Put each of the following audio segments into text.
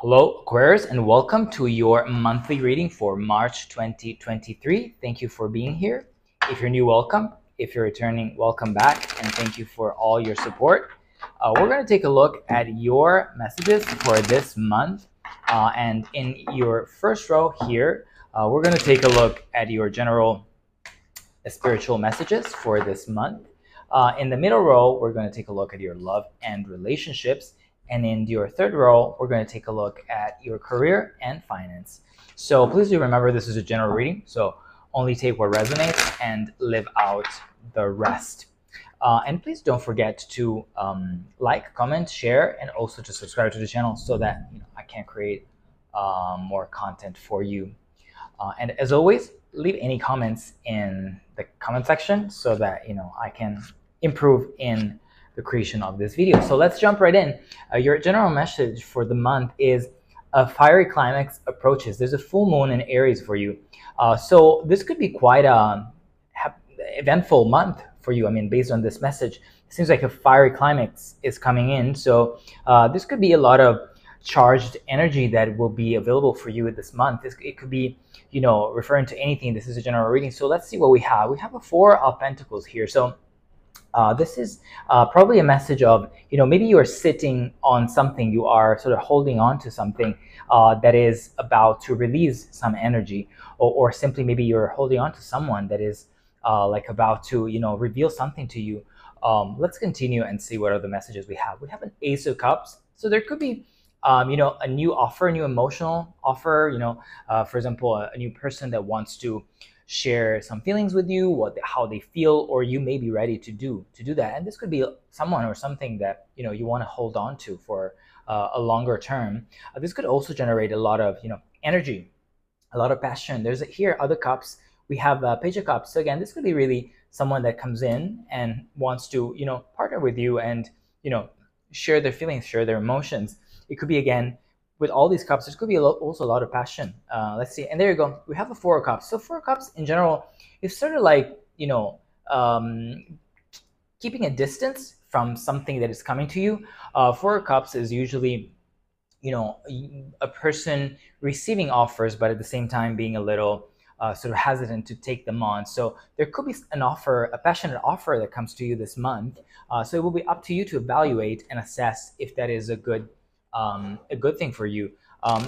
Hello Aquarius, and welcome to your monthly reading for March 2023. Thank you for being here. If you're new, welcome. If you're returning, welcome back, and thank you for all your support. We're going to take a look at your messages for this month, and in your first row here, we're going to take a look at your general spiritual messages for this month. In the middle row, we're going to take a look at your love and relationships. And in your third row, we're going to take a look at your career and finance. So please do remember, this is a general reading, so only take what resonates and live out the rest. And please don't forget to like, comment, share, and also to subscribe to the channel so that I can create more content for you. And as always, leave any comments in the comment section so that I can improve in the creation of this video. So let's jump right in. Your general message for the month is a fiery climax approaches. There's a full moon in Aries for you. So this could be quite a eventful month for you. I mean, based on this message, it seems like a fiery climax is coming in. So this could be a lot of charged energy that will be available for you this month. It could be, referring to anything. This is a general reading. So let's see what we have. We have a Four of Pentacles here. So this is probably a message of, maybe you are sitting on something, you are sort of holding on to something that is about to release some energy, or simply maybe you're holding on to someone that is like about to, reveal something to you. Let's continue and see what other messages we have. We have an Ace of Cups. So there could be, a new offer, a new emotional offer, for example, a new person that wants to share some feelings with you, how they feel, or you may be ready to do that. And this could be someone or something that you want to hold on to for a longer term. This could also generate a lot of energy, a lot of passion. There's here other cups. We have Page of Cups. So again, this could be really someone that comes in and wants to partner with you and share their feelings, share their emotions. It could be, again, with all these cups, there could be also a lot of passion. Let's see. And there you go. We have a Four of Cups. So Four of Cups in general is sort of like, keeping a distance from something that is coming to you. Four of Cups is usually, a person receiving offers, but at the same time being a little sort of hesitant to take them on. So there could be an offer, a passionate offer that comes to you this month. So it will be up to you to evaluate and assess if that is a good thing for you.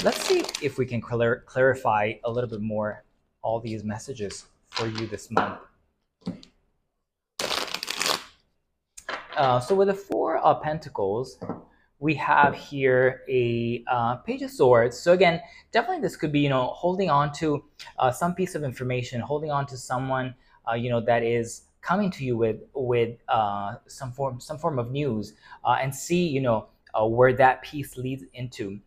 Let's see if we can clarify a little bit more all these messages for you this month. So with the Four of Pentacles, we have here a Page of Swords. So again, definitely this could be, holding on to some piece of information, holding on to someone, that is coming to you with some form of news, and see, where that piece leads into.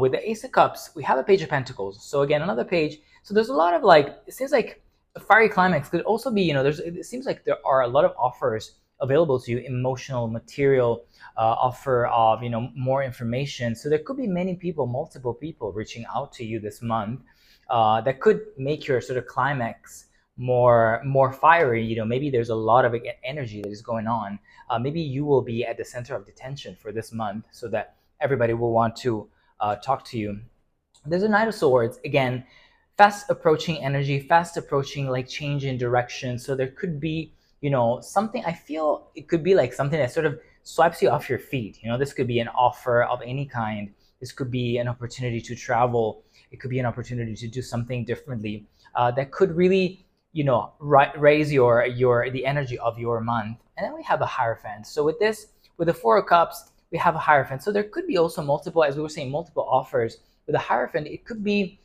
With the Ace of Cups, we have a Page of Pentacles. So again, another page. So there's a lot of, it seems like a fiery climax could also be, it seems like there are a lot of offers available to you, emotional, material, offer of, more information. So there could be many people, multiple people reaching out to you this month that could make your sort of climax more fiery. Maybe there's a lot of energy that is going on. Maybe you will be at the center of attention for this month, so that everybody will want to talk to you. There's a Knight of Swords. Again, fast approaching energy, fast approaching change in direction. So there could be, something. I feel it could be like something that sort of swipes you off your feet. This could be an offer of any kind. This could be an opportunity to travel. It could be an opportunity to do something differently that could really raise the energy of your month. And then we have a Hierophant. So with the Four of Cups, we have a Hierophant. So there could be also multiple, as we were saying, multiple offers. With a Hierophant, it could be,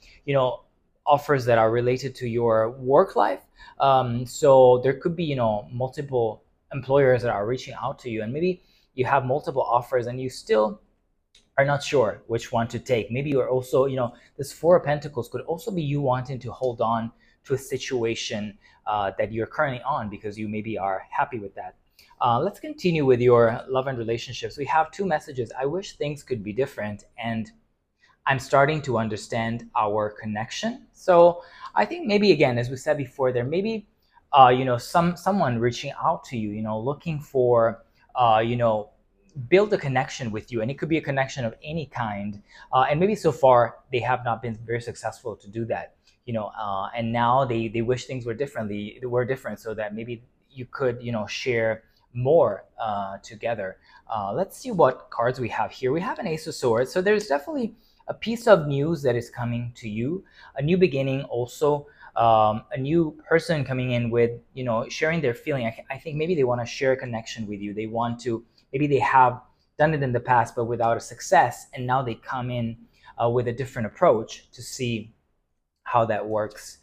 offers that are related to your work life. So there could be, multiple employers that are reaching out to you, and maybe you have multiple offers and you still are not sure which one to take. Maybe you're also, this Four of Pentacles could also be you wanting to hold on to a situation that you're currently on, because you maybe are happy with that. Let's continue with your love and relationships. We have two messages. I wish things could be different, and I'm starting to understand our connection. So I think maybe, again, as we said before, there may be, someone reaching out to you, looking for, build a connection with you, and it could be a connection of any kind. And maybe so far they have not been very successful to do that, you know. And now they wish things were different, so that maybe you could, you know, share more together. Let's see what cards we have here. We have an Ace of Swords, so there's definitely a piece of news that is coming to you, a new beginning, also a new person coming in with, you know, sharing their feeling. I think maybe they want to share a connection with you. They want to, maybe they have done it in the past but without a success, and now they come in with a different approach to see how that works.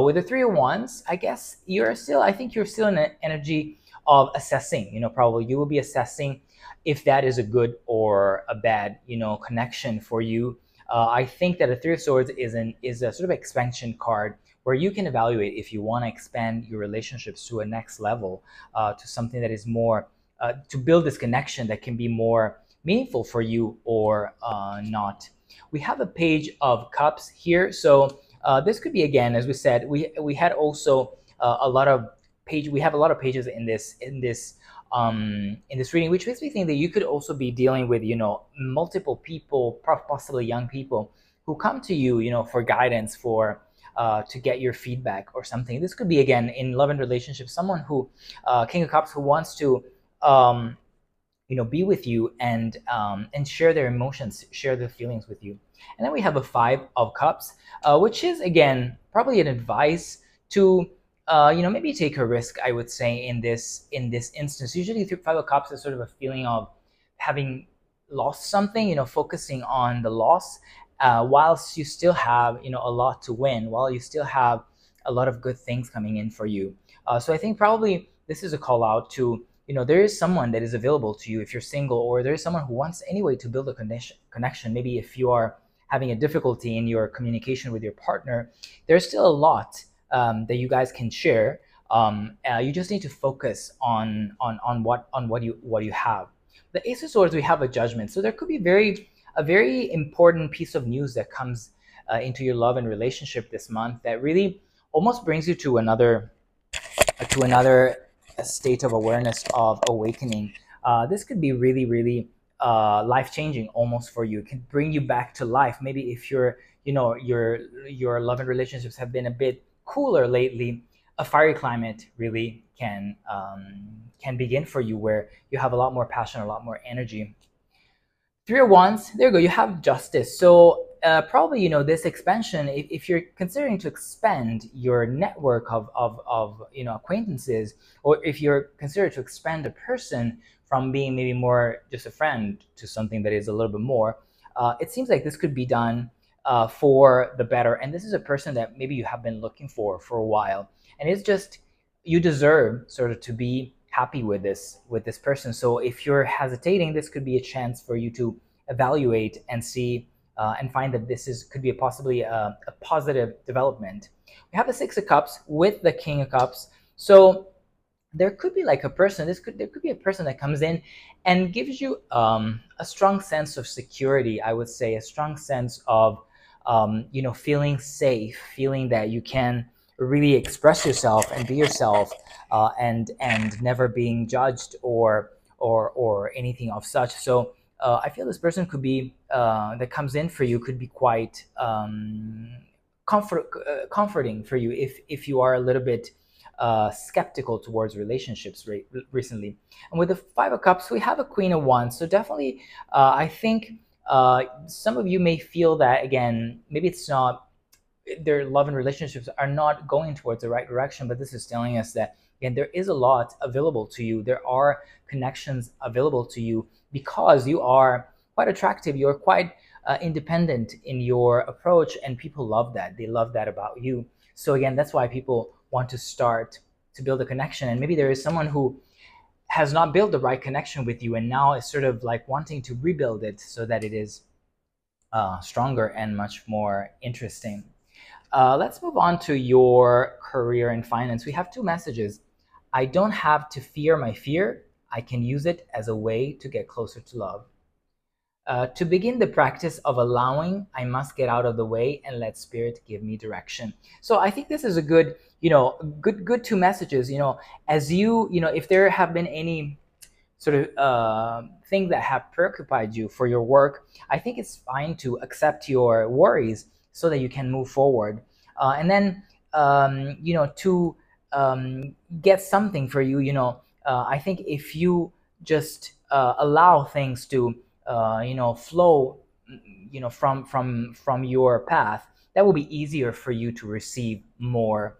With the Three of Wands, I guess you're still, I think you're still in an energy of assessing, you know, probably you will be assessing if that is a good or a bad, you know, connection for you. I think that a Three of Swords is a sort of expansion card where you can evaluate if you want to expand your relationships to a next level, to something that is more, to build this connection that can be more meaningful for you or not. We have a Page of Cups here. So this could be, again, as we said, we had also a lot of page. We have a lot of pages in this reading, which makes me think that you could also be dealing with, you know, multiple people, possibly young people who come to you, you know, for guidance, for to get your feedback or something. This could be, again, in love and relationships, someone who, King of Cups, who wants to, you know, be with you and share their emotions, share their feelings with you. And then we have a Five of Cups, which is, again, probably an advice to, you know, maybe take a risk, I would say, in this instance. Usually Five of Cups is sort of a feeling of having lost something, you know, focusing on the loss, whilst you still have, you know, a lot to win, while you still have a lot of good things coming in for you. So I think probably this is a call out to, you know, there is someone that is available to you if you're single, or there is someone who wants anyway to build a connection. Maybe if you are having a difficulty in your communication with your partner, there's still a lot that you guys can share. You just need to focus on what you have. The Ace of Swords, we have a Judgment, so there could be a very important piece of news that comes into your love and relationship this month that really almost brings you to another state of awareness, of awakening. This could be really life-changing almost for you. It can bring you back to life. Maybe if you're, you know, your love and relationships have been a bit cooler lately, a fiery climate really can begin for you, where you have a lot more passion, a lot more energy. Three of Wands, there you go, you have Justice. So probably, you know, this expansion, if you're considering to expand your network of you know, acquaintances, or if you're considering to expand a person from being maybe more just a friend to something that is a little bit more, it seems like this could be done for the better. And this is a person that maybe you have been looking for a while, and it's just, you deserve sort of to be happy with this person. So if you're hesitating, this could be a chance for you to evaluate and see and find that this could be possibly a positive development. We have the Six of Cups with the King of Cups, so there could be like a person, there could be a person that comes in and gives you a strong sense of security, I would say, a strong sense of you know, feeling safe, feeling that you can really express yourself and be yourself, and never being judged or anything of such. So I feel this person could be that comes in for you could be quite comforting for you if you are a little bit skeptical towards relationships recently. And with the Five of Cups, we have a Queen of Wands. So definitely, I think. Some of you may feel that, again, maybe it's not, their love and relationships are not going towards the right direction, but this is telling us that, again, there is a lot available to you. There are connections available to you because you are quite attractive. You're quite independent in your approach, and people love that. They love that about you. So again, that's why people want to start to build a connection. And maybe there is someone who has not built the right connection with you, and now is sort of like wanting to rebuild it so that it is stronger and much more interesting. Let's move on to your career and finance. We have two messages. I don't have to fear my fear. I can use it as a way to get closer to love. To begin the practice of allowing, I must get out of the way and let spirit give me direction. So I think this is a good, you know, good two messages, you know, as you know, if there have been any sort of things that have preoccupied you for your work, I think it's fine to accept your worries so that you can move forward. And then, you know, to get something for you, you know, I think if you just allow things to, you know, flow, you know, from your path, that will be easier for you to receive more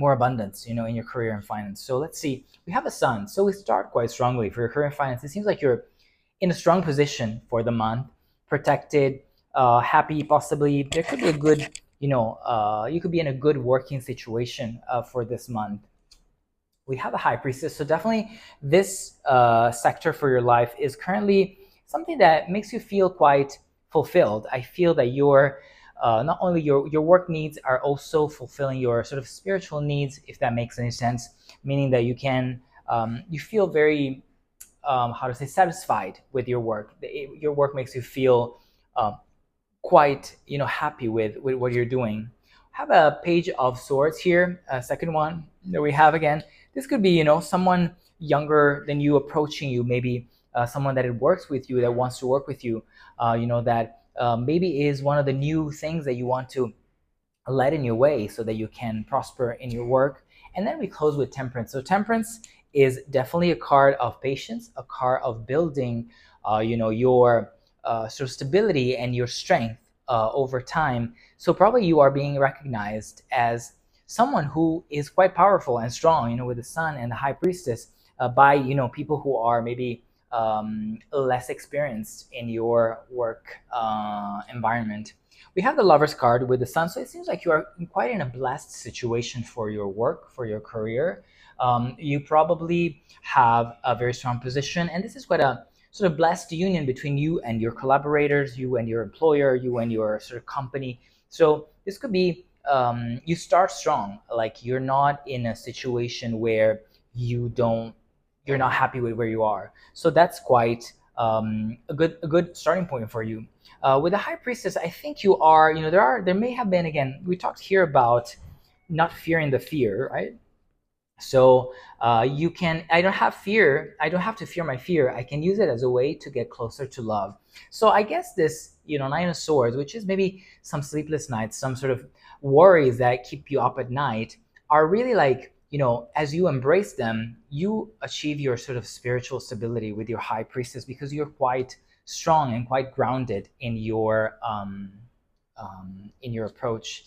more abundance, you know, in your career and finance. So let's see, we have a Sun, so we start quite strongly for your career and finance. It seems like you're in a strong position for the month, protected, happy. Possibly there could be a good, you know, you could be in a good working situation for this month. We have a High Priestess, so definitely this sector for your life is currently something that makes you feel quite fulfilled. I feel that your not only your work needs are also fulfilling your sort of spiritual needs, if that makes any sense, meaning that you can, you feel very, how to say, satisfied with your work. Your work makes you feel quite, you know, happy with what you're doing. Have a Page of Swords here, a second one that we have again. This could be, you know, someone younger than you approaching you, maybe someone that it works with you, that wants to work with you, you know, that maybe is one of the new things that you want to let in your way so that you can prosper in your work. And then we close with Temperance. So Temperance is definitely a card of patience, a card of building, you know, your sort of stability and your strength over time. So probably you are being recognized as someone who is quite powerful and strong, you know, with the Sun and the High Priestess by, you know, people who are maybe less experienced in your work environment. We have the Lover's card with the Sun, so it seems like you are quite in a blessed situation for your work, for your career. You probably have a very strong position, and this is quite a sort of blessed union between you and your collaborators, you and your employer, you and your sort of company. So this could be, you start strong, like you're not in a situation where you don't, you're not happy with where you are. So that's quite a good starting point for you. With the High Priestess, I think you are, you know, there may have been, again, we talked here about not fearing the fear, right? So you can, I don't have fear, I don't have to fear my fear. I can use it as a way to get closer to love. So I guess this, you know, Nine of Swords, which is maybe some sleepless nights, some sort of worries that keep you up at night, are really like, you know, as you embrace them, you achieve your sort of spiritual stability with your High Priestess, because you're quite strong and quite grounded in your approach.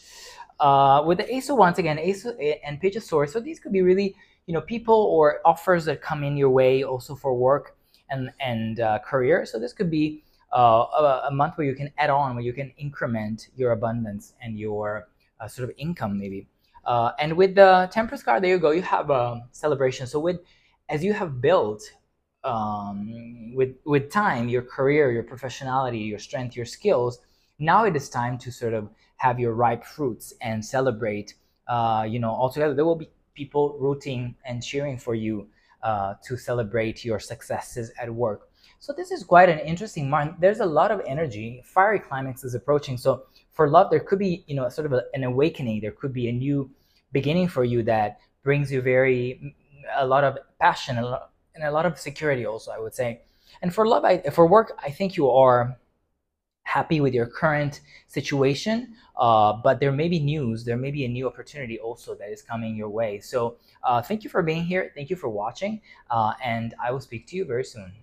With the Ace of Wands again, Ace and Page of Swords, so these could be really, you know, people or offers that come in your way also for work and career. So this could be a month where you can add on, where you can increment your abundance and your sort of income maybe. And with the Temperance card, there you go, you have a celebration. So with, as you have built with time, your career, your professionality, your strength, your skills, now it is time to sort of have your ripe fruits and celebrate, you know, all together. There will be people rooting and cheering for you to celebrate your successes at work. So this is quite an interesting month. There's a lot of energy. Fiery climax is approaching. So for love, there could be, you know, sort of an awakening. There could be a new beginning for you that brings you a lot of passion and a lot of security also, I would say. And for love, for work, I think you are happy with your current situation, but there may be news, there may be a new opportunity also that is coming your way. So thank you for being here. Thank you for watching, and I will speak to you very soon.